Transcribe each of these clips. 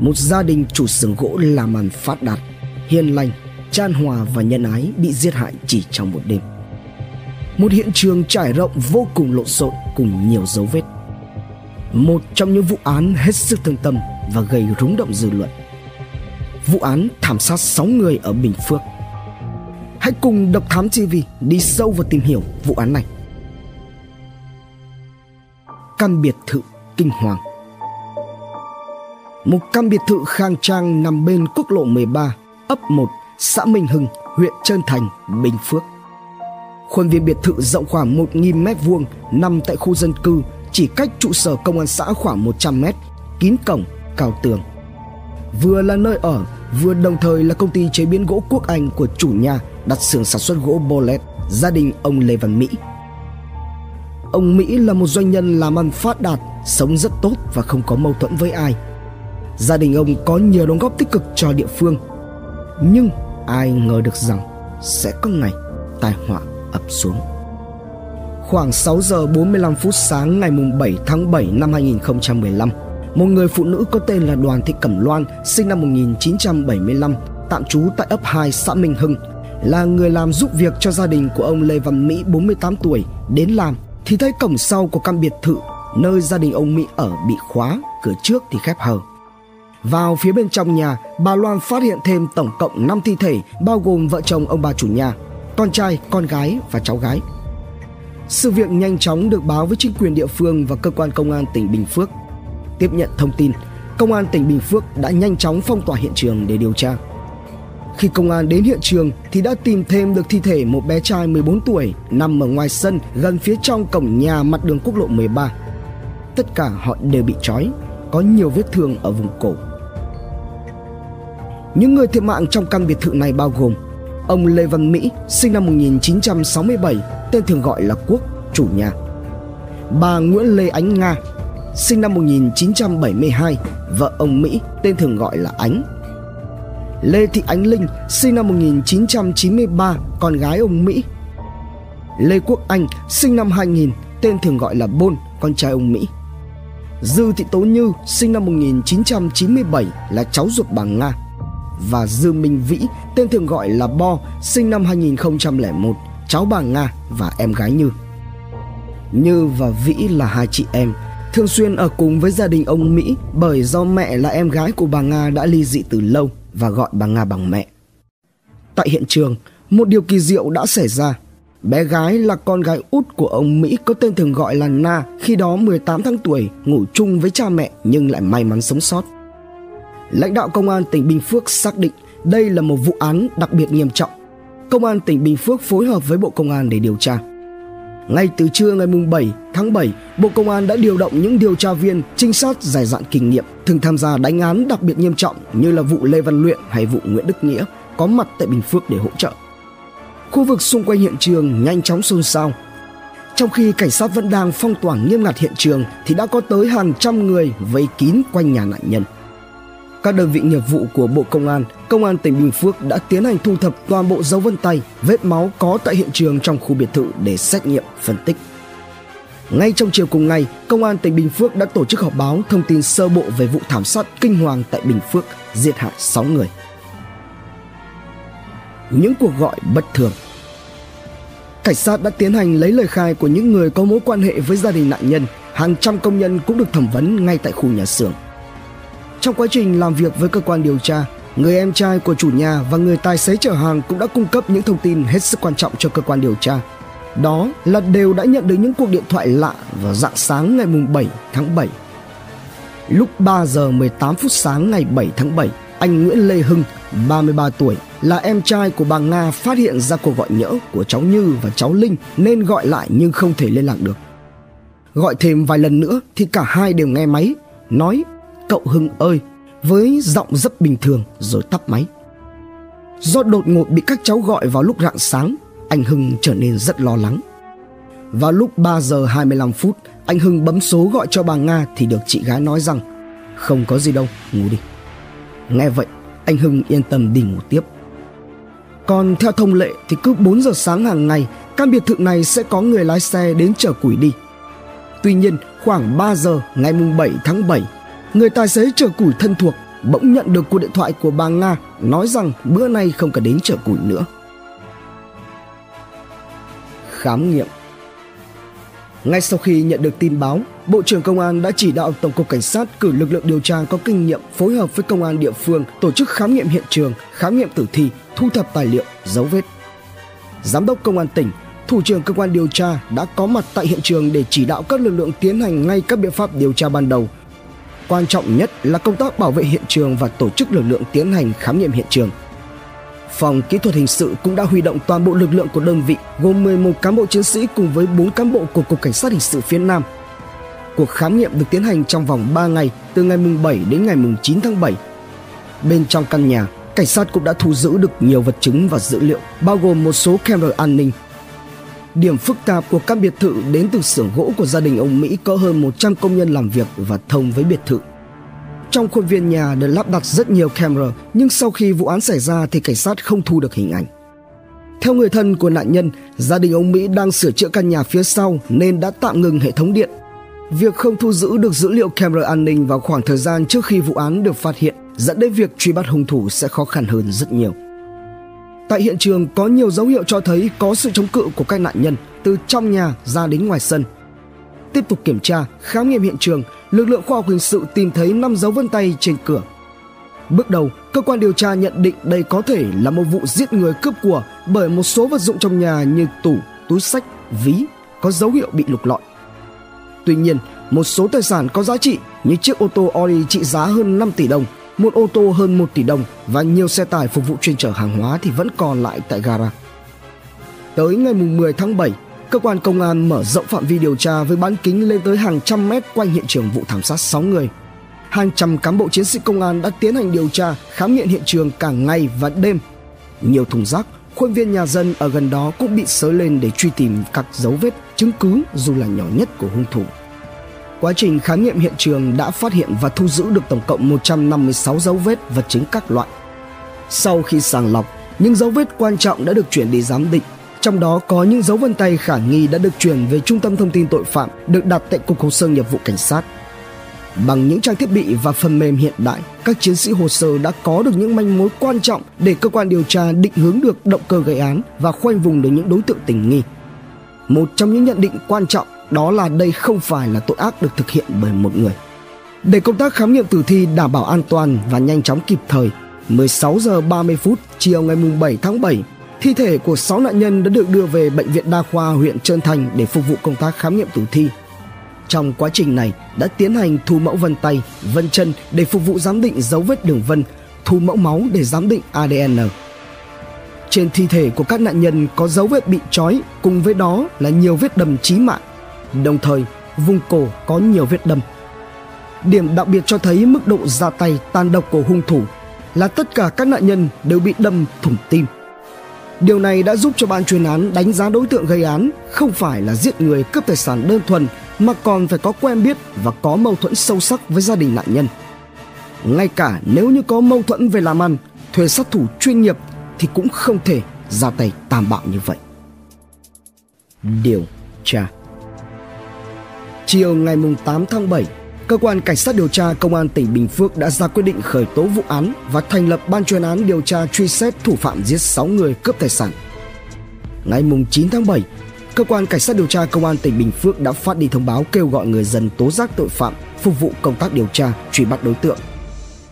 Một gia đình chủ xưởng gỗ làm ăn phát đạt, hiền lành, chan hòa và nhân ái bị giết hại chỉ trong một đêm. Một hiện trường trải rộng vô cùng lộn xộn cùng nhiều dấu vết. Một trong những vụ án hết sức thương tâm và gây rúng động dư luận. Vụ án thảm sát 6 người ở Bình Phước. Hãy cùng Độc Thám TV đi sâu và tìm hiểu vụ án này. Căn biệt thự kinh hoàng. Một căn biệt thự khang trang nằm bên quốc lộ 13, ấp 1, xã Minh Hưng, huyện Trơn Thành, Bình Phước. Khuôn viên biệt thự rộng khoảng 1.000 m² nằm tại khu dân cư, chỉ cách trụ sở công an xã khoảng 100 m, kín cổng, cao tường. Vừa là nơi ở, vừa đồng thời là công ty chế biến gỗ Quốc Anh của chủ nhà đặt xưởng sản xuất gỗ Bolet, gia đình ông Lê Văn Mỹ. Ông Mỹ là một doanh nhân làm ăn phát đạt, sống rất tốt và không có mâu thuẫn với ai. Gia đình ông có nhiều đóng góp tích cực cho địa phương. Nhưng ai ngờ được rằng sẽ có ngày tai họa ập xuống. Khoảng 6 giờ 45 phút sáng ngày 7 tháng 7 năm 2015, một người phụ nữ có tên là Đoàn Thị Cẩm Loan, sinh năm 1975, tạm trú tại ấp 2 xã Minh Hưng, là người làm giúp việc cho gia đình của ông Lê Văn Mỹ 48 tuổi, đến làm thì thấy cổng sau của căn biệt thự nơi gia đình ông Mỹ ở bị khóa, cửa trước thì khép hờ. Vào phía bên trong nhà, bà Loan phát hiện thêm tổng cộng 5 thi thể, bao gồm vợ chồng ông bà chủ nhà, con trai, con gái và cháu gái. Sự việc nhanh chóng được báo với chính quyền địa phương và cơ quan công an tỉnh Bình Phước. Tiếp nhận thông tin, công an tỉnh Bình Phước đã nhanh chóng phong tỏa hiện trường để điều tra. Khi công an đến hiện trường thì đã tìm thêm được thi thể một bé trai 14 tuổi nằm ở ngoài sân gần phía trong cổng nhà mặt đường quốc lộ 13. Tất cả họ đều bị trói, có nhiều vết thương ở vùng cổ. Những người thiệt mạng trong căn biệt thự này bao gồm ông Lê Văn Mỹ, sinh năm 1967, tên thường gọi là Quốc, chủ nhà; bà Nguyễn Lê Ánh Nga, sinh năm 1972, vợ ông Mỹ, tên thường gọi là Ánh; Lê Thị Ánh Linh, sinh năm 1993, con gái ông Mỹ; Lê Quốc Anh, sinh năm 2000, tên thường gọi là Bôn, con trai ông Mỹ; Dư Thị Tố Như, sinh năm 1997, là cháu ruột bà Nga; và Dư Minh Vĩ, tên thường gọi là Bo, sinh năm 2001, cháu bà Nga và em gái Như. Như và Vĩ là hai chị em, thường xuyên ở cùng với gia đình ông Mỹ, bởi do mẹ là em gái của bà Nga đã ly dị từ lâu và gọi bà Nga bằng mẹ. Tại hiện trường, một điều kỳ diệu đã xảy ra. Bé gái là con gái út của ông Mỹ, có tên thường gọi là Na, khi đó 18 tháng tuổi, ngủ chung với cha mẹ nhưng lại may mắn sống sót. Lãnh đạo công an tỉnh Bình Phước xác định đây là một vụ án đặc biệt nghiêm trọng. Công an tỉnh Bình Phước phối hợp với Bộ Công an để điều tra. Ngay từ trưa ngày 7 tháng 7, Bộ Công an đã điều động những điều tra viên, trinh sát dày dặn kinh nghiệm, từng tham gia đánh án đặc biệt nghiêm trọng như là vụ Lê Văn Luyện hay vụ Nguyễn Đức Nghĩa, có mặt tại Bình Phước để hỗ trợ. Khu vực xung quanh hiện trường nhanh chóng xôn xao. Trong khi cảnh sát vẫn đang phong tỏa nghiêm ngặt hiện trường thì đã có tới hàng trăm người vây kín quanh nhà nạn nhân. Các đơn vị nghiệp vụ của Bộ Công an tỉnh Bình Phước đã tiến hành thu thập toàn bộ dấu vân tay, vết máu có tại hiện trường trong khu biệt thự để xét nghiệm, phân tích. Ngay trong chiều cùng ngày, Công an tỉnh Bình Phước đã tổ chức họp báo thông tin sơ bộ về vụ thảm sát kinh hoàng tại Bình Phước, giết hại 6 người. Những cuộc gọi bất thường. Cảnh sát đã tiến hành lấy lời khai của những người có mối quan hệ với gia đình nạn nhân, hàng trăm công nhân cũng được thẩm vấn ngay tại khu nhà xưởng. Trong quá trình làm việc với cơ quan điều tra, người em trai của chủ nhà và người tài xế chở hàng cũng đã cung cấp những thông tin hết sức quan trọng cho cơ quan điều tra. Đó là đều đã nhận được những cuộc điện thoại lạ vào rạng sáng ngày 7 tháng 7. Lúc 3 giờ 18 phút sáng ngày 7 tháng 7, anh Nguyễn Lê Hưng, 33 tuổi, là em trai của bà Nga phát hiện ra cuộc gọi nhỡ của cháu Như và cháu Linh nên gọi lại nhưng không thể liên lạc được. Gọi thêm vài lần nữa thì cả hai đều nghe máy, nói "Cậu Hưng ơi" với giọng rất bình thường rồi tắt máy. Do đột ngột bị các cháu gọi vào lúc rạng sáng, anh Hưng trở nên rất lo lắng. Vào lúc 3 giờ 25 phút, anh Hưng bấm số gọi cho bà Nga thì được chị gái nói rằng "Không có gì đâu, ngủ đi". Nghe vậy, anh Hưng yên tâm đi ngủ tiếp. Còn theo thông lệ thì cứ 4 giờ sáng hàng ngày, căn biệt thự này sẽ có người lái xe đến chở củi đi. Tuy nhiên, khoảng 3 giờ ngày 7 tháng 7, người tài xế chở củi thân thuộc bỗng nhận được cuộc điện thoại của bà Nga nói rằng bữa nay không cần đến chợ củi nữa. Khám nghiệm. Ngay sau khi nhận được tin báo, Bộ trưởng Công an đã chỉ đạo Tổng cục Cảnh sát cử lực lượng điều tra có kinh nghiệm phối hợp với công an địa phương tổ chức khám nghiệm hiện trường, khám nghiệm tử thi, thu thập tài liệu, dấu vết. Giám đốc Công an tỉnh, Thủ trưởng Cơ quan điều tra đã có mặt tại hiện trường để chỉ đạo các lực lượng tiến hành ngay các biện pháp điều tra ban đầu. Quan trọng nhất là công tác bảo vệ hiện trường và tổ chức lực lượng tiến hành khám nghiệm hiện trường. Phòng Kỹ thuật Hình sự cũng đã huy động toàn bộ lực lượng của đơn vị gồm 11 cán bộ chiến sĩ cùng với 4 cán bộ của Cục Cảnh sát Hình sự phía Nam. Cuộc khám nghiệm được tiến hành trong vòng 3 ngày, từ ngày 7 đến ngày 9 tháng 7. Bên trong căn nhà, cảnh sát cũng đã thu giữ được nhiều vật chứng và dữ liệu, bao gồm một số camera an ninh. Điểm phức tạp của căn biệt thự đến từ xưởng gỗ của gia đình ông Mỹ có hơn 100 công nhân làm việc và thông với biệt thự. Trong khuôn viên nhà được lắp đặt rất nhiều camera, nhưng sau khi vụ án xảy ra thì cảnh sát không thu được hình ảnh. Theo người thân của nạn nhân, gia đình ông Mỹ đang sửa chữa căn nhà phía sau nên đã tạm ngừng hệ thống điện. Việc không thu giữ được dữ liệu camera an ninh vào khoảng thời gian trước khi vụ án được phát hiện dẫn đến việc truy bắt hung thủ sẽ khó khăn hơn rất nhiều. Tại hiện trường có nhiều dấu hiệu cho thấy có sự chống cự của các nạn nhân từ trong nhà ra đến ngoài sân. Tiếp tục kiểm tra, khám nghiệm hiện trường, lực lượng khoa học hình sự tìm thấy 5 dấu vân tay trên cửa. Bước đầu, cơ quan điều tra nhận định đây có thể là một vụ giết người cướp của bởi một số vật dụng trong nhà như tủ, túi xách, ví có dấu hiệu bị lục lọi. Tuy nhiên, một số tài sản có giá trị như chiếc ô tô Audi trị giá hơn 5 tỷ đồng, một ô tô hơn 1 tỷ đồng và nhiều xe tải phục vụ chuyên chở hàng hóa thì vẫn còn lại tại gara. Tới ngày 10 tháng 7, cơ quan công an mở rộng phạm vi điều tra với bán kính lên tới hàng trăm mét quanh hiện trường vụ thảm sát 6 người. Hàng trăm cán bộ chiến sĩ công an đã tiến hành điều tra, khám nghiệm hiện trường cả ngày và đêm. Nhiều thùng rác, khuôn viên nhà dân ở gần đó cũng bị xới lên để truy tìm các dấu vết, chứng cứ dù là nhỏ nhất của hung thủ. Quá trình khám nghiệm hiện trường đã phát hiện và thu giữ được tổng cộng 156 dấu vết vật chứng các loại. Sau khi sàng lọc, những dấu vết quan trọng đã được chuyển đi giám định. Trong đó có những dấu vân tay khả nghi đã được chuyển về Trung tâm Thông tin Tội phạm được đặt tại Cục Hồ sơ Nghiệp vụ Cảnh sát. Bằng những trang thiết bị và phần mềm hiện đại, các chiến sĩ hồ sơ đã có được những manh mối quan trọng để cơ quan điều tra định hướng được động cơ gây án và khoanh vùng được những đối tượng tình nghi. Một trong những nhận định quan trọng đó là đây không phải là tội ác được thực hiện bởi một người. Để công tác khám nghiệm tử thi đảm bảo an toàn và nhanh chóng kịp thời, 16 giờ 30 phút chiều ngày 7 tháng 7, thi thể của 6 nạn nhân đã được đưa về Bệnh viện Đa khoa huyện Trơn Thành để phục vụ công tác khám nghiệm tử thi. Trong quá trình này đã tiến hành thu mẫu vân tay, vân chân để phục vụ giám định dấu vết đường vân, thu mẫu máu để giám định ADN. Trên thi thể của các nạn nhân có dấu vết bị trói, cùng với đó là nhiều vết đâm chí mạng. Đồng thời, vùng cổ có nhiều vết đâm. Điểm đặc biệt cho thấy mức độ ra tay tàn độc của hung thủ là tất cả các nạn nhân đều bị đâm thủng tim. Điều này đã giúp cho ban chuyên án đánh giá đối tượng gây án không phải là giết người cướp tài sản đơn thuần mà còn phải có quen biết và có mâu thuẫn sâu sắc với gia đình nạn nhân. Ngay cả nếu như có mâu thuẫn về làm ăn, thuê sát thủ chuyên nghiệp thì cũng không thể ra tay tàn bạo như vậy. Điều tra. Chiều ngày 8 tháng 7, Cơ quan Cảnh sát điều tra Công an tỉnh Bình Phước đã ra quyết định khởi tố vụ án và thành lập ban chuyên án điều tra truy xét thủ phạm giết 6 người cướp tài sản. Ngày 9 tháng 7, Cơ quan Cảnh sát điều tra Công an tỉnh Bình Phước đã phát đi thông báo kêu gọi người dân tố giác tội phạm phục vụ công tác điều tra, truy bắt đối tượng.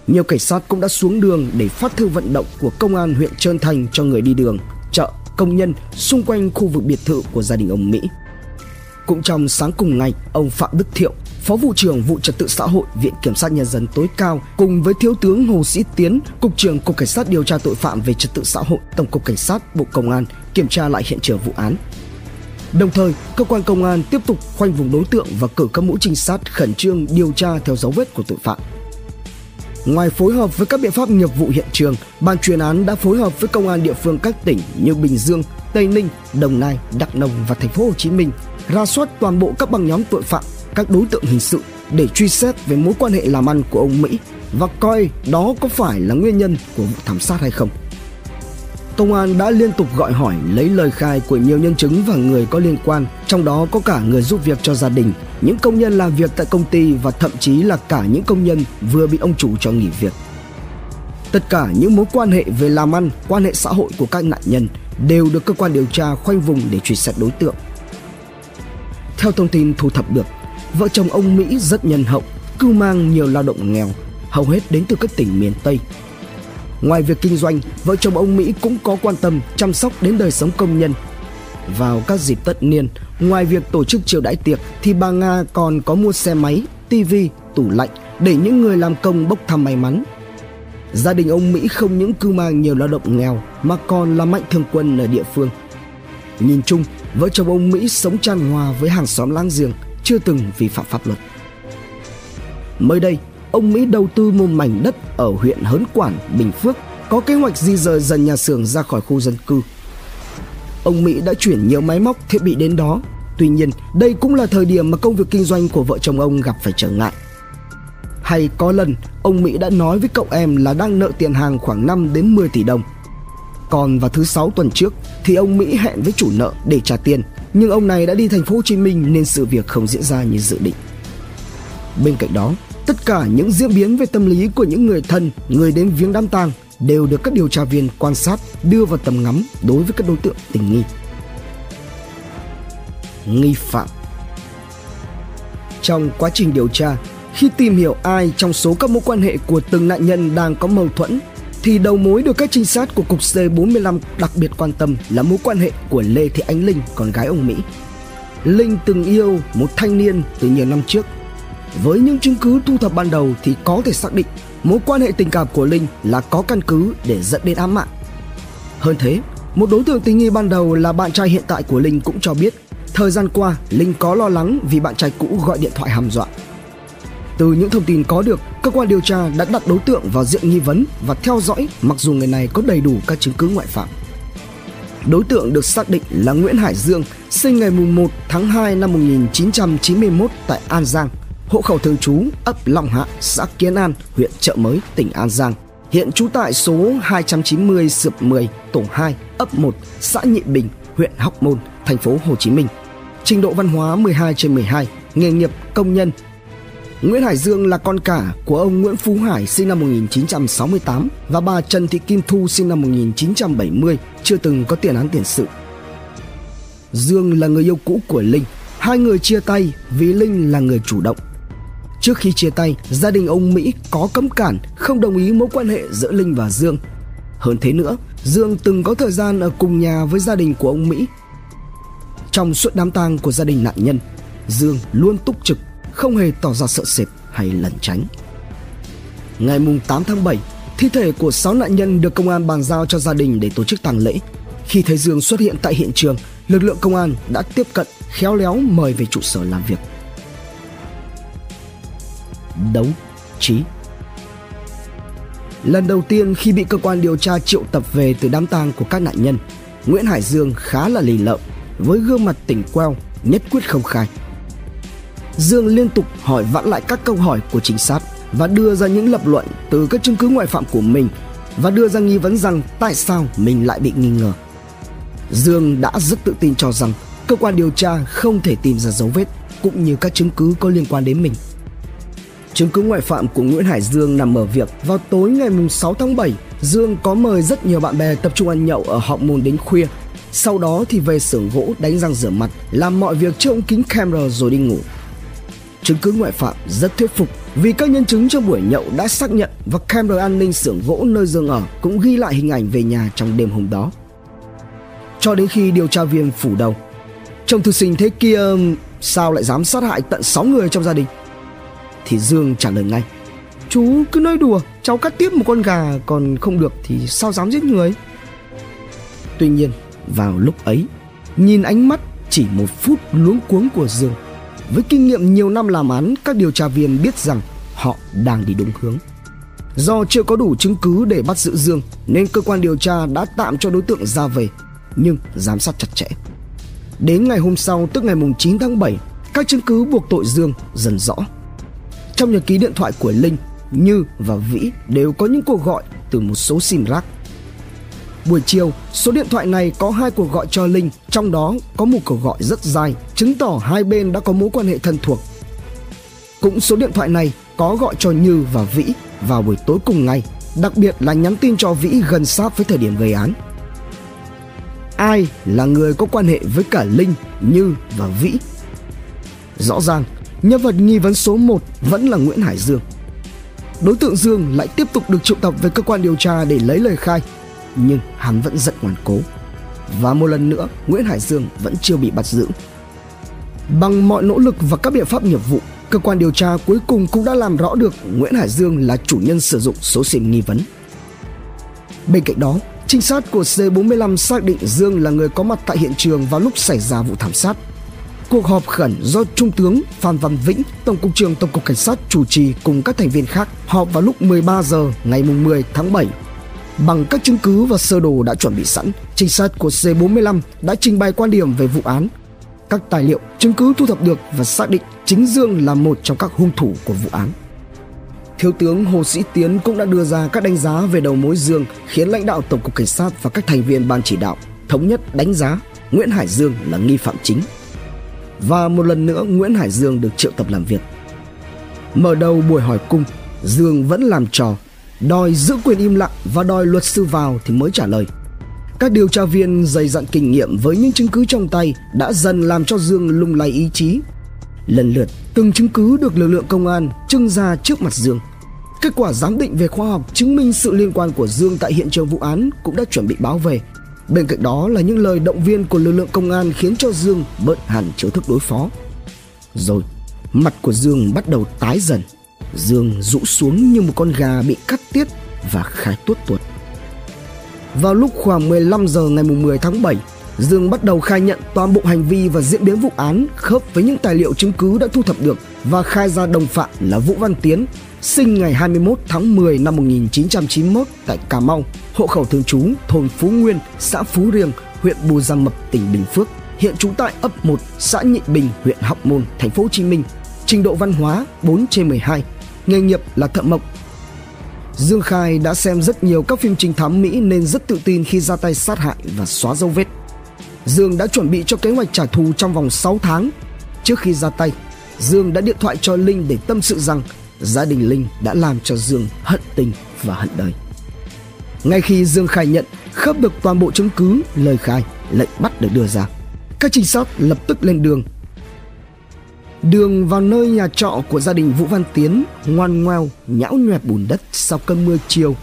Nhiều cảnh sát cũng đã xuống đường để phát thư vận động của Công an huyện Trơn Thành cho người đi đường, chợ, công nhân xung quanh khu vực biệt thự của gia đình ông Mỹ. Cũng trong sáng cùng ngày, ông Phạm Đức Thiệu, Phó vụ trưởng vụ Trật tự xã hội Viện Kiểm sát Nhân dân tối cao cùng với Thiếu tướng Hồ Sĩ Tiến, Cục trưởng Cục Cảnh sát điều tra tội phạm về trật tự xã hội Tổng cục Cảnh sát Bộ Công an kiểm tra lại hiện trường vụ án. Đồng thời, cơ quan công an tiếp tục khoanh vùng đối tượng và cử các mũi trinh sát khẩn trương điều tra theo dấu vết của tội phạm. Ngoài phối hợp với các biện pháp nghiệp vụ hiện trường, ban chuyên án đã phối hợp với công an địa phương các tỉnh như Bình Dương, Tây Ninh, Đồng Nai, Đắk Nông và Thành phố Hồ Chí Minh ra soát toàn bộ các băng nhóm tội phạm, các đối tượng hình sự để truy xét về mối quan hệ làm ăn của ông Mỹ và coi đó có phải là nguyên nhân của vụ thảm sát hay không. Công an đã liên tục gọi hỏi lấy lời khai của nhiều nhân chứng và người có liên quan, trong đó có cả người giúp việc cho gia đình, những công nhân làm việc tại công ty và thậm chí là cả những công nhân vừa bị ông chủ cho nghỉ việc. Tất cả những mối quan hệ về làm ăn, quan hệ xã hội của các nạn nhân đều được cơ quan điều tra khoanh vùng để truy xét đối tượng. Theo thông tin thu thập được, vợ chồng ông Mỹ rất nhân hậu, cưu mang nhiều lao động nghèo, hầu hết đến từ các tỉnh miền Tây. Ngoài việc kinh doanh, vợ chồng ông Mỹ cũng có quan tâm chăm sóc đến đời sống công nhân. Vào các dịp tất niên, ngoài việc tổ chức chiêu đãi tiệc thì bà Nga còn có mua xe máy, tivi, tủ lạnh để những người làm công bốc thăm may mắn. Gia đình ông Mỹ không những cưu mang nhiều lao động nghèo mà còn là mạnh thường quân ở địa phương. Nhìn chung, vợ chồng ông Mỹ sống chan hòa với hàng xóm láng giềng, chưa từng vi phạm pháp luật. Mới đây, ông Mỹ đầu tư mua mảnh đất ở huyện Hớn Quản, Bình Phước, có kế hoạch di dời dần nhà xưởng ra khỏi khu dân cư. Ông Mỹ đã chuyển nhiều máy móc, thiết bị đến đó. Tuy nhiên, đây cũng là thời điểm mà công việc kinh doanh của vợ chồng ông gặp phải trở ngại. Hay có lần, ông Mỹ đã nói với cậu em là đang nợ tiền hàng khoảng 5 đến 10 tỷ đồng. Còn vào thứ 6 tuần trước thì ông Mỹ hẹn với chủ nợ để trả tiền, nhưng ông này đã đi thành phố Hồ Chí Minh nên sự việc không diễn ra như dự định. Bên cạnh đó, tất cả những diễn biến về tâm lý của những người thân, người đến viếng đám tang đều được các điều tra viên quan sát, đưa vào tầm ngắm đối với các đối tượng tình nghi. Nghi phạm. Trong quá trình điều tra, khi tìm hiểu ai trong số các mối quan hệ của từng nạn nhân đang có mâu thuẫn, thì đầu mối được các trinh sát của cục C45 đặc biệt quan tâm là mối quan hệ của Lê Thị Ánh Linh, con gái ông Mỹ. Linh từng yêu một thanh niên từ nhiều năm trước. Với những chứng cứ thu thập ban đầu thì có thể xác định mối quan hệ tình cảm của Linh là có căn cứ để dẫn đến ám mạng. Hơn thế, một đối tượng tình nghi ban đầu là bạn trai hiện tại của Linh cũng cho biết thời gian qua Linh có lo lắng vì bạn trai cũ gọi điện thoại hăm dọa. Từ những thông tin có được, cơ quan điều tra đã đặt đối tượng vào diện nghi vấn và theo dõi, mặc dù người này có đầy đủ các chứng cứ ngoại phạm. Đối tượng được xác định là Nguyễn Hải Dương, sinh ngày 1 tháng 2 năm 1991 tại An Giang, hộ khẩu thường trú ấp Long Hạ, xã Kiến An, huyện Chợ Mới, tỉnh An Giang. Hiện trú tại số 290 xượp 10, tổ 2, ấp 1, xã Nhị Bình, huyện Hóc Môn, thành phố Hồ Chí Minh. Trình độ văn hóa 12/12, nghề nghiệp công nhân. Nguyễn Hải Dương là con cả của ông Nguyễn Phú Hải sinh năm 1968 và bà Trần Thị Kim Thu sinh năm 1970, chưa từng có tiền án tiền sự. Dương là người yêu cũ của Linh, hai người chia tay vì Linh là người chủ động. Trước khi chia tay, gia đình ông Mỹ có cấm cản, không đồng ý mối quan hệ giữa Linh và Dương. Hơn thế nữa, Dương từng có thời gian ở cùng nhà với gia đình của ông Mỹ. Trong suốt đám tang của gia đình nạn nhân, Dương luôn túc trực, không hề tỏ ra sợ sệt hay lẩn tránh. Ngày 8 tháng 7, thi thể của 6 nạn nhân được công an bàn giao cho gia đình để tổ chức tang lễ. Khi thấy Dương xuất hiện tại hiện trường, lực lượng công an đã tiếp cận, khéo léo mời về trụ sở làm việc. Đấu trí. Lần đầu tiên khi bị cơ quan điều tra triệu tập về từ đám tang của các nạn nhân, Nguyễn Hải Dương khá là lì lợm, với gương mặt tỉnh queo, nhất quyết không khai. Dương liên tục hỏi vặn lại các câu hỏi của trinh sát và đưa ra những lập luận từ các chứng cứ ngoại phạm của mình, và đưa ra nghi vấn rằng tại sao mình lại bị nghi ngờ. Dương đã rất tự tin cho rằng cơ quan điều tra không thể tìm ra dấu vết cũng như các chứng cứ có liên quan đến mình. Chứng cứ ngoại phạm của Nguyễn Hải Dương nằm ở việc vào tối ngày 6 tháng 7, Dương có mời rất nhiều bạn bè tập trung ăn nhậu ở Hóc Môn đến khuya. Sau đó thì về xưởng gỗ đánh răng rửa mặt, làm mọi việc trước ống kính camera rồi đi ngủ. Chứng cứ ngoại phạm rất thuyết phục vì các nhân chứng trong buổi nhậu đã xác nhận và camera an ninh xưởng gỗ nơi Dương ở cũng ghi lại hình ảnh về nhà trong đêm hôm đó. Cho đến khi điều tra viên phủ đầu, chồng thư sinh thế kia sao lại dám sát hại tận 6 người trong gia đình, thì Dương trả lời ngay: "Chú cứ nói đùa, cháu cắt tiếp một con gà còn không được thì sao dám giết người." Tuy nhiên, vào lúc ấy, nhìn ánh mắt chỉ một phút luống cuống của Dương, với kinh nghiệm nhiều năm làm án, các điều tra viên biết rằng họ đang đi đúng hướng. Do chưa có đủ chứng cứ để bắt giữ Dương nên cơ quan điều tra đã tạm cho đối tượng ra về, nhưng giám sát chặt chẽ. Đến ngày hôm sau, tức ngày 9 tháng 7, các chứng cứ buộc tội Dương dần rõ. Trong nhật ký điện thoại của Linh, Như và Vĩ đều có những cuộc gọi từ một số sim rác. Buổi chiều, số điện thoại này có 2 cuộc gọi cho Linh, trong đó có một cuộc gọi rất dài, chứng tỏ hai bên đã có mối quan hệ thân thuộc. Cũng số điện thoại này có gọi cho Như và Vĩ vào buổi tối cùng ngày, đặc biệt là nhắn tin cho Vĩ gần sát với thời điểm gây án. Ai là người có quan hệ với cả Linh, Như và Vĩ? Rõ ràng, nhân vật nghi vấn số 1 vẫn là Nguyễn Hải Dương. Đối tượng Dương lại tiếp tục được triệu tập về cơ quan điều tra để lấy lời khai, nhưng hắn vẫn rất ngoan cố. Và một lần nữa, Nguyễn Hải Dương vẫn chưa bị bắt giữ. Bằng mọi nỗ lực và các biện pháp nghiệp vụ, cơ quan điều tra cuối cùng cũng đã làm rõ được Nguyễn Hải Dương là chủ nhân sử dụng số SIM nghi vấn. Bên cạnh đó, trinh sát của C45 xác định Dương là người có mặt tại hiện trường vào lúc xảy ra vụ thảm sát. Cuộc họp khẩn do Trung tướng Phan Văn Vĩnh, Tổng cục trưởng Tổng cục Cảnh sát chủ trì cùng các thành viên khác họp vào lúc 13 giờ ngày 10 tháng 7. Bằng các chứng cứ và sơ đồ đã chuẩn bị sẵn, trinh sát của C45 đã trình bày quan điểm về vụ án, các tài liệu, chứng cứ thu thập được và xác định chính Dương là một trong các hung thủ của vụ án. Thiếu tướng Hồ Sĩ Tiến cũng đã đưa ra các đánh giá về đầu mối Dương, khiến lãnh đạo Tổng cục Cảnh sát và các thành viên ban chỉ đạo thống nhất đánh giá Nguyễn Hải Dương là nghi phạm chính. Và một lần nữa, Nguyễn Hải Dương được triệu tập làm việc. Mở đầu buổi hỏi cung, Dương vẫn làm trò đòi giữ quyền im lặng và đòi luật sư vào thì mới trả lời. Các điều tra viên dày dặn kinh nghiệm với những chứng cứ trong tay đã dần làm cho Dương lung lay ý chí. Lần lượt, từng chứng cứ được lực lượng công an trưng ra trước mặt Dương. Kết quả giám định về khoa học chứng minh sự liên quan của Dương tại hiện trường vụ án cũng đã chuẩn bị báo về. Bên cạnh đó là những lời động viên của lực lượng công an khiến cho Dương bớt hẳn chiêu thức đối phó. Rồi, mặt của Dương bắt đầu tái dần. Dương rũ xuống như một con gà bị cắt tiết và khá tuốt tuột. Vào lúc khoảng 15 giờ ngày 10 tháng 7, Dương bắt đầu khai nhận toàn bộ hành vi và diễn biến vụ án khớp với những tài liệu chứng cứ đã thu thập được và khai ra đồng phạm là Vũ Văn Tiến, sinh ngày 21 tháng 10 năm 1991 tại Cà Mau, hộ khẩu thường trú thôn Phú Nguyên, xã Phú Riềng, huyện Bù Gia Mập, tỉnh Bình Phước, hiện trú tại ấp 1, xã Nhị Bình, huyện Hóc Môn, thành phố Hồ Chí Minh, trình độ văn hóa 4/12, nghề nghiệp là thợ mộc. Dương khai đã xem rất nhiều các phim trinh thám Mỹ nên rất tự tin khi ra tay sát hại và xóa dấu vết. Dương đã chuẩn bị cho kế hoạch trả thù trong vòng 6 tháng. Trước khi ra tay, Dương đã điện thoại cho Linh để tâm sự rằng gia đình Linh đã làm cho Dương hận tình và hận đời. Ngay khi Dương khai nhận, khớp được toàn bộ chứng cứ, lời khai, lệnh bắt được đưa ra. Các trinh sát lập tức lên đường. Đường vào nơi nhà trọ của gia đình Vũ Văn Tiến ngoằn ngoèo, nhão nhoẹt bùn đất sau cơn mưa chiều,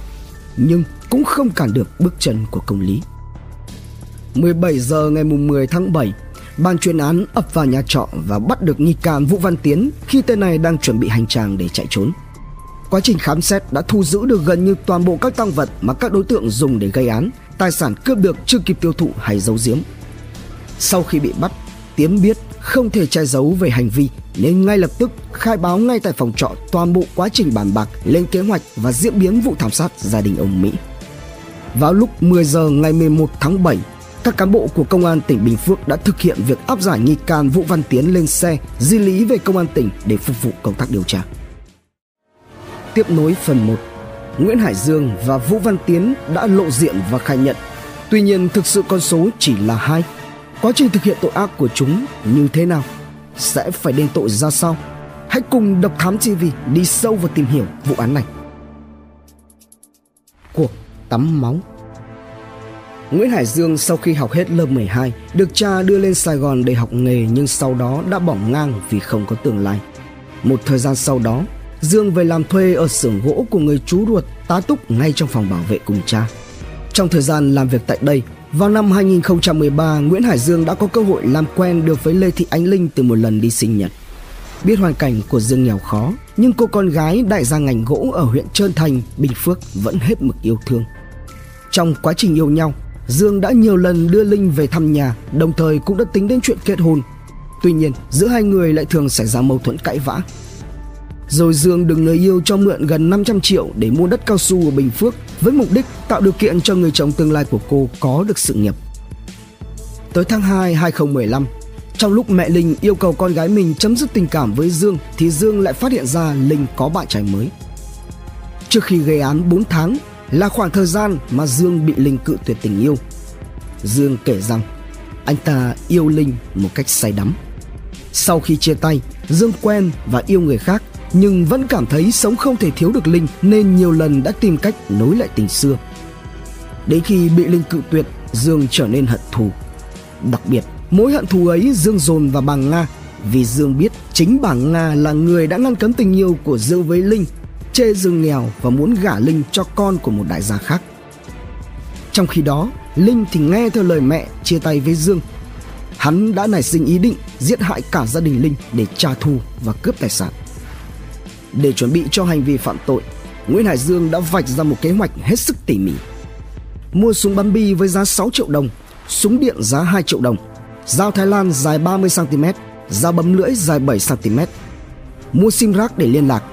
nhưng cũng không cản được bước chân của công lý. 17 giờ ngày 10 tháng 7, ban chuyên án ập vào nhà trọ và bắt được nghi can Vũ Văn Tiến khi tên này đang chuẩn bị hành trang để chạy trốn. Quá trình khám xét đã thu giữ được gần như toàn bộ các tang vật mà các đối tượng dùng để gây án, tài sản cướp được chưa kịp tiêu thụ hay giấu giếm. Sau khi bị bắt, Tiến biết không thể che giấu về hành vi nên ngay lập tức khai báo ngay tại phòng trọ toàn bộ quá trình bàn bạc, lên kế hoạch và diễn biến vụ thảm sát gia đình ông Mỹ. Vào lúc 10 giờ ngày 11 tháng 7, các cán bộ của Công an tỉnh Bình Phước đã thực hiện việc áp giải nghi can Vũ Văn Tiến lên xe, di lý về Công an tỉnh để phục vụ công tác điều tra. Tiếp nối phần 1, Nguyễn Hải Dương và Vũ Văn Tiến đã lộ diện và khai nhận. Tuy nhiên thực sự con số chỉ là 2. Quá trình thực hiện tội ác của chúng như thế nào? Sẽ phải đền tội ra sao? Hãy cùng Độc Thám TV đi sâu và tìm hiểu vụ án này. Cuộc tắm máu. Nguyễn Hải Dương sau khi học hết lớp 12 được cha đưa lên Sài Gòn để học nghề, nhưng sau đó đã bỏ ngang vì không có tương lai. Một thời gian sau đó, Dương về làm thuê ở xưởng gỗ của người chú ruột tá túc ngay trong phòng bảo vệ cùng cha. Trong thời gian làm việc tại đây, vào năm 2013, Nguyễn Hải Dương đã có cơ hội làm quen được với Lê Thị Ánh Linh từ một lần đi sinh nhật. Biết hoàn cảnh của Dương nghèo khó, nhưng cô con gái đại gia ngành gỗ ở huyện Trơn Thành, Bình Phước vẫn hết mực yêu thương. Trong quá trình yêu nhau, Dương đã nhiều lần đưa Linh về thăm nhà, đồng thời cũng đã tính đến chuyện kết hôn. Tuy nhiên, giữa hai người lại thường xảy ra mâu thuẫn cãi vã. Rồi Dương được người yêu cho mượn gần 500 triệu để mua đất cao su ở Bình Phước với mục đích tạo điều kiện cho người chồng tương lai của cô có được sự nghiệp. Tới tháng 2, 2015, trong lúc mẹ Linh yêu cầu con gái mình chấm dứt tình cảm với Dương thì Dương lại phát hiện ra Linh có bạn trai mới. Trước khi gây án 4 tháng là khoảng thời gian mà Dương bị Linh cự tuyệt tình yêu. Dương kể rằng anh ta yêu Linh một cách say đắm. Sau khi chia tay, Dương quen và yêu người khác nhưng vẫn cảm thấy sống không thể thiếu được Linh nên nhiều lần đã tìm cách nối lại tình xưa. Đến khi bị Linh cự tuyệt, Dương trở nên hận thù. Đặc biệt, mối hận thù ấy Dương dồn vào bà Nga, vì Dương biết chính bà Nga là người đã ngăn cấm tình yêu của Dương với Linh, chê Dương nghèo và muốn gả Linh cho con của một đại gia khác. Trong khi đó, Linh thì nghe theo lời mẹ chia tay với Dương. Hắn đã nảy sinh ý định giết hại cả gia đình Linh để trả thù và cướp tài sản. Để chuẩn bị cho hành vi phạm tội, Nguyễn Hải Dương đã vạch ra một kế hoạch hết sức tỉ mỉ. Mua súng bắn bi với giá 6 triệu đồng, súng điện giá 2 triệu đồng, dao Thái Lan dài 30cm, dao bấm lưỡi dài 7cm. Mua sim rác để liên lạc,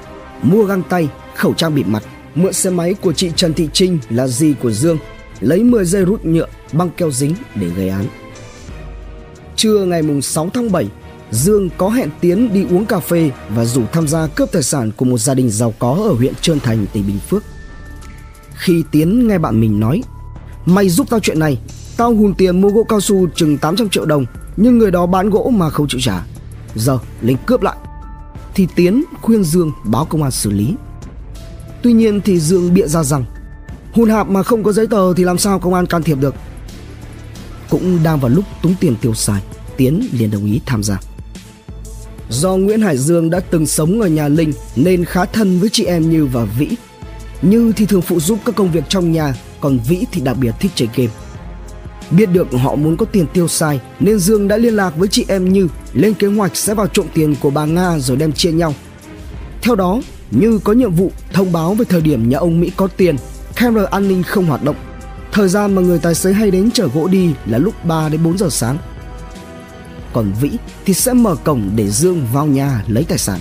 mua găng tay, khẩu trang bịt mặt, mượn xe máy của chị Trần Thị Trinh là dì của Dương, lấy 10 dây rút nhựa, băng keo dính để gây án. Trưa ngày 6 tháng 7, Dương có hẹn Tiến đi uống cà phê và rủ tham gia cướp tài sản của một gia đình giàu có ở huyện Trơn Thành, tỉnh Bình Phước. Khi Tiến nghe bạn mình nói, mày giúp tao chuyện này, tao hùn tiền mua gỗ cao su chừng 800 triệu đồng, nhưng người đó bán gỗ mà không chịu trả, giờ Linh cướp lại, thì Tiến khuyên Dương báo công an xử lý. Tuy nhiên thì Dương bịa ra rằng hùn hạp mà không có giấy tờ thì làm sao công an can thiệp được. Cũng đang vào lúc túng tiền tiêu xài, Tiến liền đồng ý tham gia. Do Nguyễn Hải Dương đã từng sống ở nhà Linh nên khá thân với chị em Như và Vĩ. Như thì thường phụ giúp các công việc trong nhà, còn Vĩ thì đặc biệt thích chơi game. Biết được họ muốn có tiền tiêu xài nên Dương đã liên lạc với chị em Như, lên kế hoạch sẽ vào trộm tiền của bà Nga rồi đem chia nhau. Theo đó, Như có nhiệm vụ thông báo về thời điểm nhà ông Mỹ có tiền, camera an ninh không hoạt động. Thời gian mà người tài xế hay đến chở gỗ đi là lúc 3 đến 4 giờ sáng. Còn Vĩ thì sẽ mở cổng để Dương vào nhà lấy tài sản.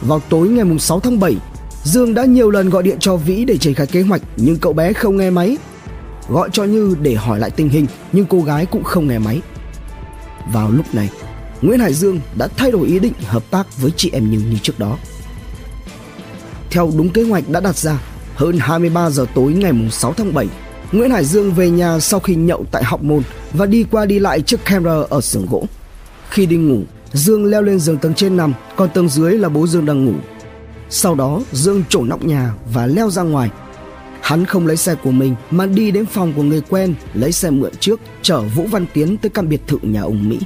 Vào tối ngày 6 tháng 7, Dương đã nhiều lần gọi điện cho Vĩ để triển khai kế hoạch nhưng cậu bé không nghe máy. Gọi cho Như để hỏi lại tình hình nhưng cô gái cũng không nghe máy. Vào lúc này, Nguyễn Hải Dương đã thay đổi ý định hợp tác với chị em Như như trước đó. Theo đúng kế hoạch đã đặt ra, hơn 23 giờ tối ngày 6 tháng 7, Nguyễn Hải Dương về nhà sau khi nhậu tại Học Môn và đi qua đi lại chiếc camera ở xưởng gỗ. Khi đi ngủ, Dương leo lên giường tầng trên nằm, còn tầng dưới là bố Dương đang ngủ. Sau đó, Dương trổ nóc nhà và leo ra ngoài. Hắn không lấy xe của mình mà đi đến phòng của người quen lấy xe mượn trước, chở Vũ Văn Tiến tới căn biệt thự nhà ông Mỹ.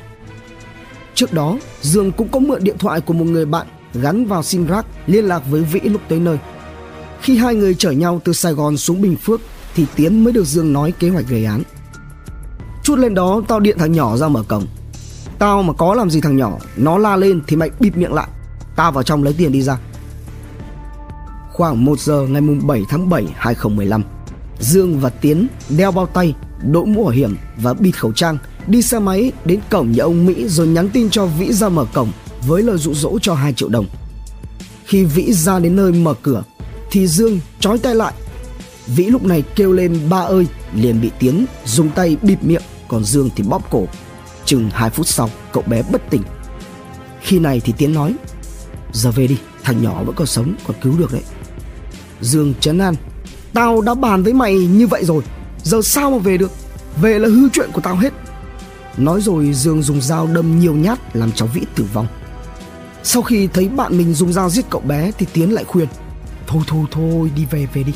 Trước đó, Dương cũng có mượn điện thoại của một người bạn gắn vào sim rác liên lạc với Vĩ lúc tới nơi. Khi hai người chở nhau từ Sài Gòn xuống Bình Phước thì Tiến mới được Dương nói kế hoạch gây án. Chút lên đó tao điện thằng nhỏ ra mở cổng. Tao mà có làm gì thằng nhỏ, nó la lên thì mày bịt miệng lại. Tao vào trong lấy tiền đi ra. Khoảng 1 giờ ngày 7 tháng 7, 2015, Dương và Tiến đeo bao tay, đội mũ bảo hiểm và bịt khẩu trang, đi xe máy đến cổng nhà ông Mỹ rồi nhắn tin cho Vĩ ra mở cổng với lời dụ dỗ cho 2 triệu đồng. Khi Vĩ ra đến nơi mở cửa thì Dương trói tay lại. Vĩ lúc này kêu lên ba ơi, liền bị Tiến dùng tay bịt miệng, còn Dương thì bóp cổ. Chừng 2 phút sau, cậu bé bất tỉnh. Khi này thì Tiến nói, giờ về đi, thằng nhỏ vẫn còn sống, còn cứu được đấy. Dương trấn an, tao đã bàn với mày như vậy rồi, giờ sao mà về được, về là hư chuyện của tao hết. Nói rồi Dương dùng dao đâm nhiều nhát làm cháu Vĩ tử vong. Sau khi thấy bạn mình dùng dao giết cậu bé thì Tiến lại khuyên, Thôi đi về đi,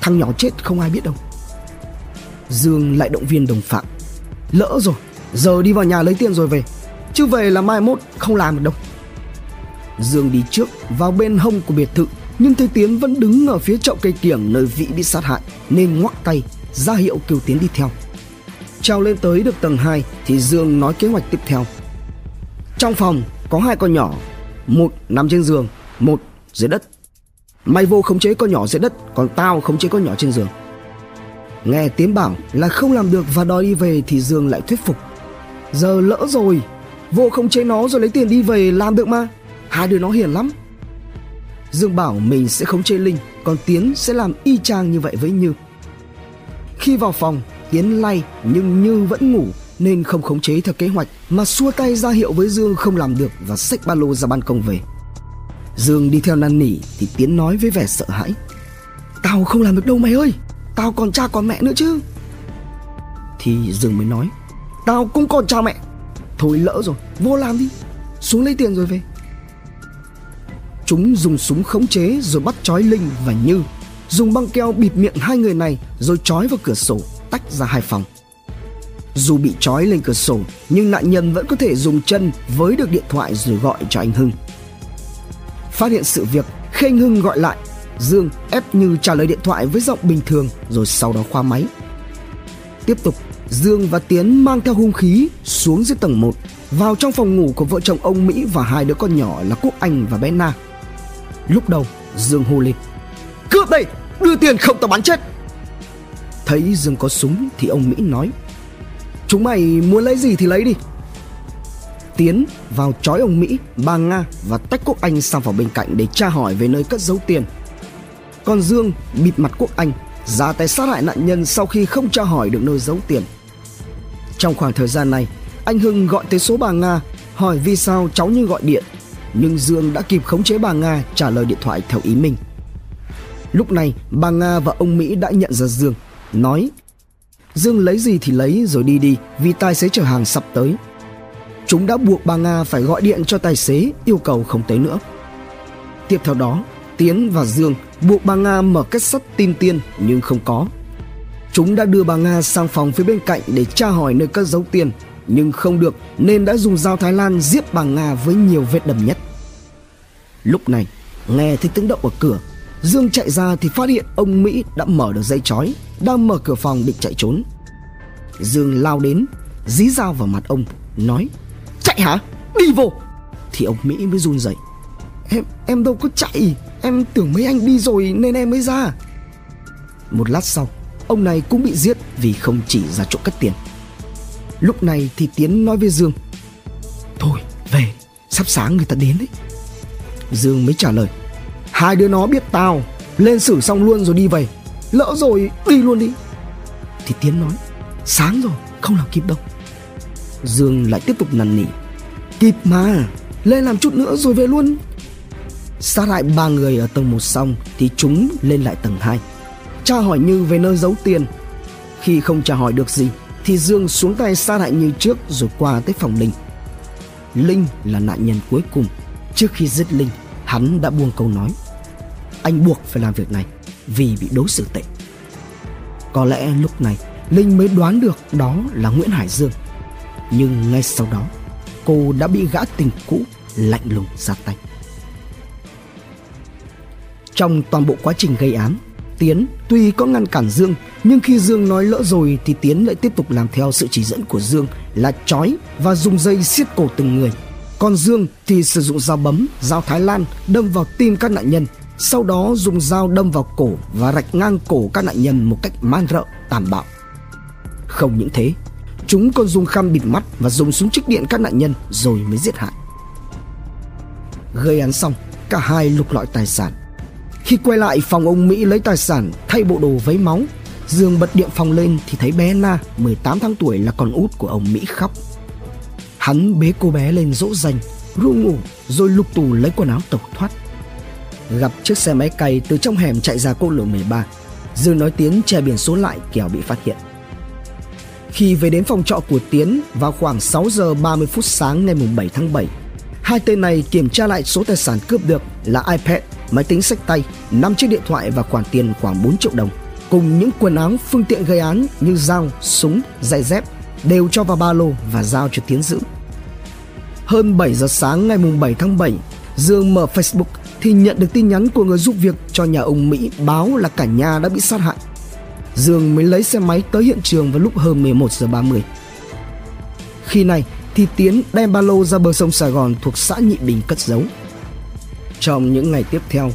thằng nhỏ chết không ai biết đâu. Dương lại động viên đồng phạm, lỡ rồi, giờ đi vào nhà lấy tiền rồi về, chứ về là mai mốt không làm được đâu. Dương đi trước vào bên hông của biệt thự, nhưng thấy Tiến vẫn đứng ở phía chậu cây kiểng nơi Vĩ bị sát hại nên ngoắc tay ra hiệu kêu Tiến đi theo. Trèo lên tới được tầng 2 thì Dương nói kế hoạch tiếp theo. Trong phòng có 2 con nhỏ, một nằm trên giường, một dưới đất. Mày vô khống chế con nhỏ dưới đất, còn tao khống chế con nhỏ trên giường. Nghe Tiến bảo là không làm được và đòi đi về thì Dương lại thuyết phục, giờ lỡ rồi, vô khống chế nó rồi lấy tiền đi về làm được mà, hai đứa nó hiền lắm. Dương bảo mình sẽ khống chế Linh, còn Tiến sẽ làm y chang như vậy với Như. Khi vào phòng, Tiến lay nhưng Như vẫn ngủ nên không khống chế theo kế hoạch mà xua tay ra hiệu với Dương không làm được và xách ba lô ra ban công về. Dương đi theo năn nỉ thì Tiến nói với vẻ sợ hãi, tao không làm được đâu mày ơi, tao còn cha còn mẹ nữa chứ. Thì Dương mới nói, tao cũng còn cha mẹ, thôi lỡ rồi, vô làm đi, xuống lấy tiền rồi về. chúng dùng súng khống chế rồi bắt trói Linh và Như, dùng băng keo bịt miệng hai người này rồi trói vào cửa sổ, tách ra hai phòng. Dù bị trói lên cửa sổ nhưng nạn nhân vẫn có thể dùng chân với được điện thoại rồi gọi cho anh Hưng. Phát hiện sự việc, khi anh Hưng gọi lại, Dương ép Như trả lời điện thoại với giọng bình thường rồi sau đó khóa máy. Tiếp tục, Dương và Tiến mang theo hung khí xuống dưới tầng 1, vào trong phòng ngủ của vợ chồng ông Mỹ và hai đứa con nhỏ là Quốc Anh và bé Na. Lúc đầu, Dương hô lên: "Cướp đây, đưa tiền không tao bắn chết." Thấy Dương có súng thì ông Mỹ nói: "Chúng mày muốn lấy gì thì lấy đi." Tiến vào trói ông Mỹ, bà Nga và tách Quốc Anh sang vào bên cạnh để tra hỏi về nơi cất giấu tiền. Còn Dương bịt mặt Quốc Anh, ra tay sát hại nạn nhân sau khi không tra hỏi được nơi giấu tiền. Trong khoảng thời gian này, anh Hưng gọi tới số bà Nga hỏi vì sao cháu Như gọi điện, nhưng Dương đã kịp khống chế bà Nga trả lời điện thoại theo ý mình. Lúc này bà Nga và ông Mỹ đã nhận ra Dương, nói: "Dương lấy gì thì lấy rồi đi vì tài xế chở hàng sắp tới." Chúng đã buộc bà Nga phải gọi điện cho tài xế yêu cầu không tới nữa. Tiếp theo đó, Tiến và Dương buộc bà Nga mở kết sắt tìm tiền nhưng không có. Chúng đã đưa bà Nga sang phòng phía bên cạnh để tra hỏi nơi cất giấu tiền nhưng không được nên đã dùng dao Thái Lan giết bà Nga với nhiều vết đâm nhất. Lúc này, nghe thấy tiếng động ở cửa, Dương chạy ra thì phát hiện ông Mỹ đã mở được dây chói, đang mở cửa phòng định chạy trốn. Dương lao đến, dí dao vào mặt ông, nói: "Chạy hả? Đi vô!" Thì ông Mỹ mới run rẩy: Em đâu có chạy, em tưởng mấy anh đi rồi nên em mới ra." Một lát sau, ông này cũng bị giết vì không chỉ ra chỗ cất tiền. Lúc này thì Tiến nói với Dương: "Thôi về, sắp sáng người ta đến đấy." Dương mới trả lời: "Hai đứa nó biết tao, lên xử xong luôn rồi đi về, lỡ rồi đi luôn đi." Thì Tiến nói: "Sáng rồi, không làm kịp đâu." Dương lại tiếp tục năn nỉ: "Kịp mà, lên làm chút nữa rồi về luôn." Sát hại 3 người ở tầng 1 xong thì chúng lên lại tầng 2, tra hỏi Như về nơi giấu tiền. Khi không tra hỏi được gì thì Dương xuống tay sát hại Như trước rồi qua tới phòng Linh. Linh là nạn nhân cuối cùng. Trước khi giết Linh, hắn đã buông câu nói: "Anh buộc phải làm việc này vì bị đối xử tệ." Có lẽ lúc này Linh mới đoán được đó là Nguyễn Hải Dương. Nhưng ngay sau đó, cô đã bị gã tình cũ lạnh lùng ra tay. Trong toàn bộ quá trình gây án, Tiến tuy có ngăn cản Dương, nhưng khi Dương nói lỡ rồi thì Tiến lại tiếp tục làm theo sự chỉ dẫn của Dương là trói và dùng dây siết cổ từng người. Còn Dương thì sử dụng dao bấm, dao Thái Lan đâm vào tim các nạn nhân, sau đó dùng dao đâm vào cổ và rạch ngang cổ các nạn nhân một cách man rợ, tàn bạo. Không những thế, chúng còn dùng khăn bịt mắt và dùng súng trích điện các nạn nhân rồi mới giết hại. Gây án xong, cả hai lục lọi tài sản. Khi quay lại phòng ông Mỹ lấy tài sản, thay bộ đồ vấy máu, Dương bật điện phòng lên thì thấy bé Na 18 tháng tuổi là con út của ông Mỹ khóc. Hắn bế cô bé lên dỗ dành, ru ngủ rồi lục tù lấy quần áo tẩu thoát. Gặp chiếc xe máy cày từ trong hẻm chạy ra quốc lộ 13, Dương nói tiếng che biển số lại kẻo bị phát hiện. Khi về đến phòng trọ của Tiến vào khoảng 6 giờ 30 phút sáng ngày 7 tháng 7, hai tên này kiểm tra lại số tài sản cướp được là iPad, máy tính xách tay, 5 chiếc điện thoại và khoản tiền khoảng 4 triệu đồng, cùng những quần áo, phương tiện gây án như dao, súng, giày dép đều cho vào ba lô và giao cho Tiến giữ. Hơn 7 giờ sáng ngày 7 tháng 7, Dương mở Facebook thì nhận được tin nhắn của người giúp việc cho nhà ông Mỹ báo là cả nhà đã bị sát hại. Dương mới lấy xe máy tới hiện trường vào lúc hơn 11 giờ 30. Khi này thì Tiến đem ba lô ra bờ sông Sài Gòn thuộc xã Nhị Bình cất giấu. Trong những ngày tiếp theo,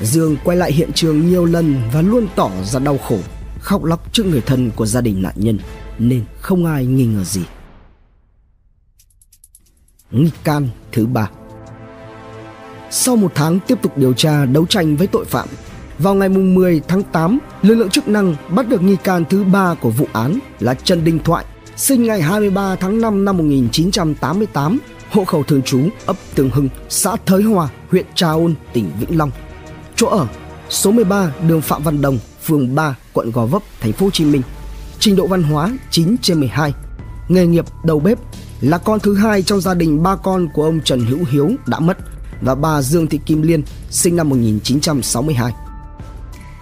Dương quay lại hiện trường nhiều lần và luôn tỏ ra đau khổ, khóc lóc trước người thân của gia đình nạn nhân nên không ai nghi ngờ gì. Nghi can thứ 3. Sau một tháng tiếp tục điều tra đấu tranh với tội phạm, vào ngày 10 tháng 8, lực lượng chức năng bắt được nghi can thứ 3 của vụ án là Trần Đình Thoại, sinh ngày 23 tháng 5 năm 1988, hộ khẩu thường trú ấp Tường Hưng, xã Thới Hòa, huyện Trà Ôn, tỉnh Vĩnh Long. Chỗ ở: số 13 đường Phạm Văn Đồng, phường 3, quận Gò Vấp, thành phố Hồ Chí Minh. Trình độ văn hóa 9/12. Nghề nghiệp đầu bếp, là con thứ hai trong gia đình ba con của ông Trần Hữu Hiếu đã mất, và bà Dương Thị Kim Liên, sinh năm 1962.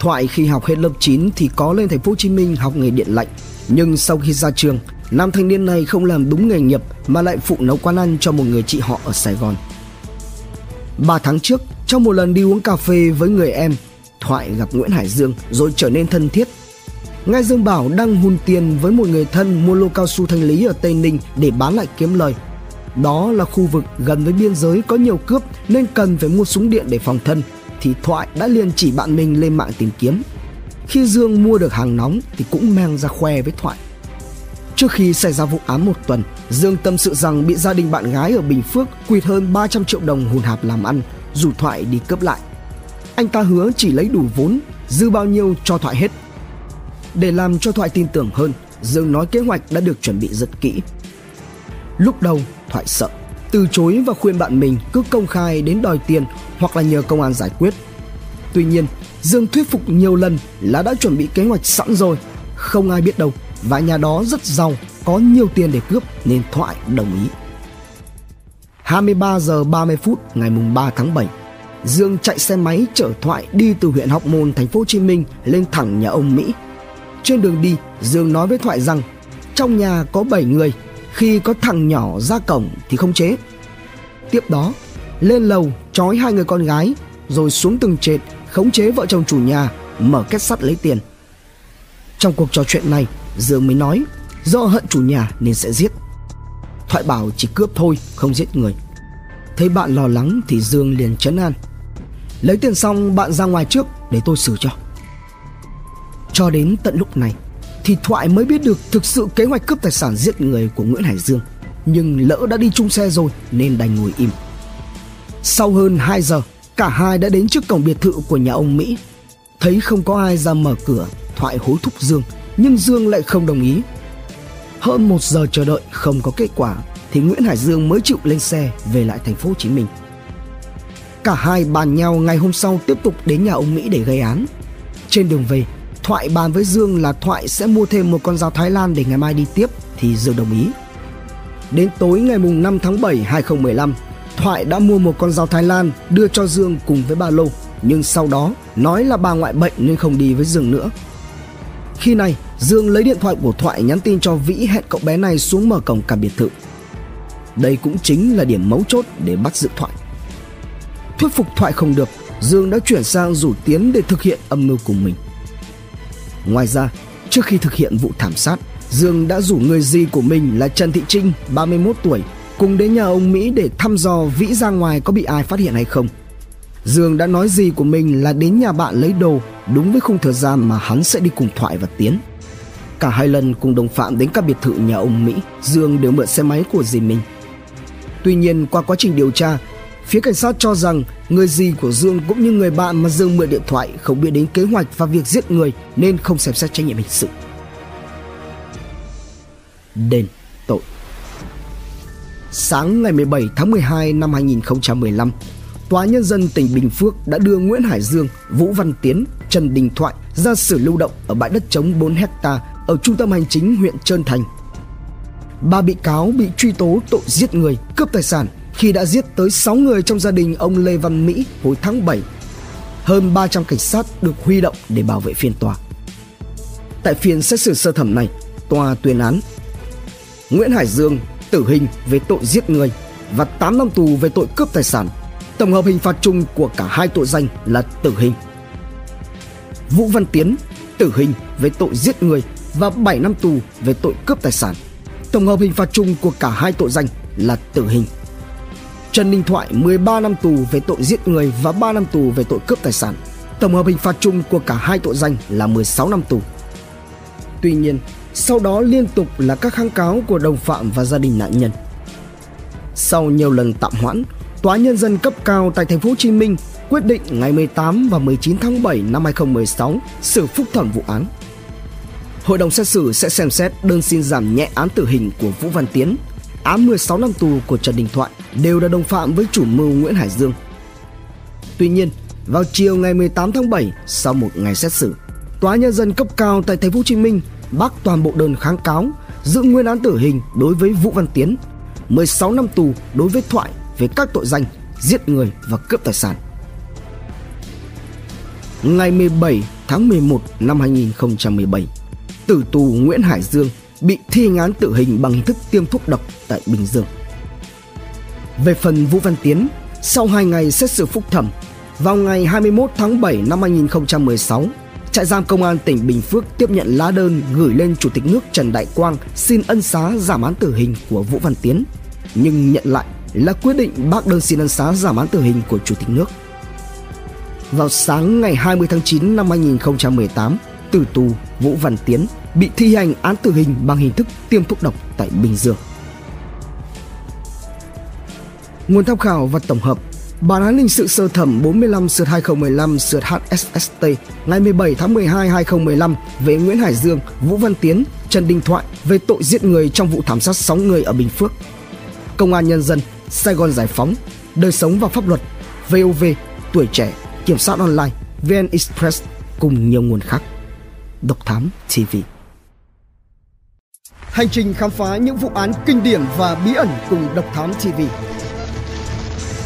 Thoại khi học hết lớp 9 thì có lên thành phố Hồ Chí Minh học nghề điện lạnh, nhưng sau khi ra trường, nam thanh niên này không làm đúng nghề nghiệp mà lại phụ nấu quán ăn cho một người chị họ ở Sài Gòn. 3 tháng trước, trong một lần đi uống cà phê với người em, Thoại gặp Nguyễn Hải Dương rồi trở nên thân thiết. Nghe Dương bảo đang hùn tiền với một người thân mua lô cao su thanh lý ở Tây Ninh để bán lại kiếm lời. Đó là khu vực gần với biên giới có nhiều cướp nên cần phải mua súng điện để phòng thân, thì Thoại đã liền chỉ bạn mình lên mạng tìm kiếm. Khi Dương mua được hàng nóng thì cũng mang ra khoe với Thoại. Trước khi xảy ra vụ án một tuần, Dương tâm sự rằng bị gia đình bạn gái ở Bình Phước quỵt hơn 300 triệu đồng hùn hạp làm ăn, rủ Thoại đi cướp lại. Anh ta hứa chỉ lấy đủ vốn, dư bao nhiêu cho Thoại hết. Để làm cho Thoại tin tưởng hơn, Dương nói kế hoạch đã được chuẩn bị rất kỹ. Lúc đầu, Thoại sợ, từ chối và khuyên bạn mình cứ công khai đến đòi tiền hoặc là nhờ công an giải quyết. Tuy nhiên, Dương thuyết phục nhiều lần là đã chuẩn bị kế hoạch sẵn rồi, không ai biết đâu, và nhà đó rất giàu, có nhiều tiền để cướp nên Thoại đồng ý. 23 giờ 30 phút ngày 3 tháng 7, Dương chạy xe máy chở Thoại đi từ huyện Hóc Môn, thành phố Hồ Chí Minh lên thẳng nhà ông Mỹ. Trên đường đi, Dương nói với Thoại rằng trong nhà có 7 người, khi có thằng nhỏ ra cổng thì khống chế. Tiếp đó, lên lầu trói 2 người con gái, rồi xuống từng trệt khống chế vợ chồng chủ nhà, mở két sắt lấy tiền. Trong cuộc trò chuyện này, Dương mới nói do hận chủ nhà nên sẽ giết. Thoại bảo chỉ cướp thôi, không giết người. Thấy bạn lo lắng thì Dương liền trấn an: lấy tiền xong bạn ra ngoài trước để tôi xử cho. Cho đến tận lúc này thì Thoại mới biết được thực sự kế hoạch cướp tài sản giết người của Nguyễn Hải Dương, nhưng lỡ đã đi chung xe rồi nên đành ngồi im. Sau hơn 2 giờ, cả hai đã đến trước cổng biệt thự của nhà ông Mỹ. Thấy không có ai ra mở cửa, Thoại hối thúc Dương, nhưng Dương lại không đồng ý. Hơn 1 giờ chờ đợi không có kết quả thì Nguyễn Hải Dương mới chịu lên xe về lại thành phố Hồ Chí Minh. Cả hai bàn nhau ngày hôm sau tiếp tục đến nhà ông Mỹ để gây án. Trên đường về, Thoại bàn với Dương là Thoại sẽ mua thêm một con dao Thái Lan để ngày mai đi tiếp, thì Dương đồng ý. Đến tối ngày 5 tháng 7, 2015, Thoại đã mua một con dao Thái Lan đưa cho Dương cùng với ba lô, nhưng sau đó nói là bà ngoại bệnh nên không đi với Dương nữa. Khi này, Dương lấy điện thoại của Thoại nhắn tin cho Vĩ hẹn cậu bé này xuống mở cổng căn biệt thự. Đây cũng chính là điểm mấu chốt để bắt giữ Thoại. Thuyết phục Thoại không được, Dương đã chuyển sang rủ Tiến để thực hiện âm mưu cùng mình. Ngoài ra, trước khi thực hiện vụ thảm sát, Dương đã rủ người dì của mình là Trần Thị Trinh, 31 tuổi, cùng đến nhà ông Mỹ để thăm dò Vĩ ra ngoài có bị ai phát hiện hay không. Dương đã nói dì của mình là đến nhà bạn lấy đồ, đúng với khung thời gian mà hắn sẽ đi cùng Thoại và Tiến. Cả hai lần cùng đồng phạm đến các biệt thự nhà ông Mỹ, Dương đều mượn xe máy của dì mình. Tuy nhiên, qua quá trình điều tra, phía cảnh sát cho rằng người dì của Dương cũng như người bạn mà Dương mượn điện thoại không biết đến kế hoạch và việc giết người nên không xem xét trách nhiệm hình sự. Đền tội. Sáng ngày 17 tháng 12 năm 2015, Tòa Nhân dân tỉnh Bình Phước đã đưa Nguyễn Hải Dương, Vũ Văn Tiến, Trần Đình Thoại ra xử lưu động ở bãi đất trống 4 hectare ở trung tâm hành chính huyện Trơn Thành. 3 bị cáo bị truy tố tội giết người, cướp tài sản khi đã giết tới 6 người trong gia đình ông Lê Văn Mỹ hồi tháng 7. Hơn 300 cảnh sát được huy động để bảo vệ phiên tòa. Tại phiên xét xử sơ thẩm này, tòa tuyên án Nguyễn Hải Dương tử hình về tội giết người và 8 năm tù về tội cướp tài sản. Tổng hợp hình phạt chung của cả hai tội danh là tử hình. Vũ Văn Tiến tử hình về tội giết người và 7 năm tù về tội cướp tài sản. Tổng hợp hình phạt chung của cả hai tội danh là tử hình. Trần Đình Thoại 13 năm tù về tội giết người và 3 năm tù về tội cướp tài sản. Tổng hợp hình phạt chung của cả hai tội danh là 16 năm tù. Tuy nhiên, sau đó liên tục là các kháng cáo của đồng phạm và gia đình nạn nhân. Sau nhiều lần tạm hoãn, Tòa Nhân dân cấp cao tại thành phố Hồ Chí Minh quyết định ngày 18 và 19 tháng 7 năm 2016 xử phúc thẩm vụ án. Hội đồng xét xử sẽ xem xét đơn xin giảm nhẹ án tử hình của Vũ Văn Tiến, án 16 năm tù của Trần Đình Thoại, đều là đồng phạm với chủ mưu Nguyễn Hải Dương. Tuy nhiên, vào chiều ngày 18 tháng 7, sau một ngày xét xử, Tòa Nhân dân cấp cao tại thành phố Hồ Chí Minh bác toàn bộ đơn kháng cáo, giữ nguyên án tử hình đối với Vũ Văn Tiến, 16 năm tù đối với Thoại về các tội danh giết người và cướp tài sản. Ngày 17 tháng 11 năm 2017, tử tù Nguyễn Hải Dương bị thi án tử hình bằng hình thức tiêm thuốc độc tại Bình Dương. Về phần Vũ Văn Tiến, sau 2 ngày xét xử phúc thẩm, vào ngày 21 tháng 7 năm 2016, Trại giam Công an tỉnh Bình Phước tiếp nhận lá đơn gửi lên Chủ tịch nước Trần Đại Quang xin ân xá giảm án tử hình của Vũ Văn Tiến, nhưng nhận lại là quyết định bác đơn xin ân xá giảm án tử hình của Chủ tịch nước. Vào sáng ngày 20 tháng 9 năm 2018, tử tù Vũ Văn Tiến bị thi hành án tử hình bằng hình thức tiêm thuốc độc tại Bình Dương. Nguồn tham khảo và tổng hợp: Bản án hình sự sơ thẩm 45/2015/HSST ngày 17 tháng 12 2015 về Nguyễn Hải Dương, Vũ Văn Tiến, Trần Đình Thoại về tội giết người trong vụ thảm sát 6 người ở Bình Phước. Công an Nhân dân, Sài Gòn Giải phóng, Đời sống và Pháp luật, VOV, Tuổi trẻ, Kiểm sát online, VN Express cùng nhiều nguồn khác. Độc Thám TV. Hành trình khám phá những vụ án kinh điển và bí ẩn cùng Độc Thám TV.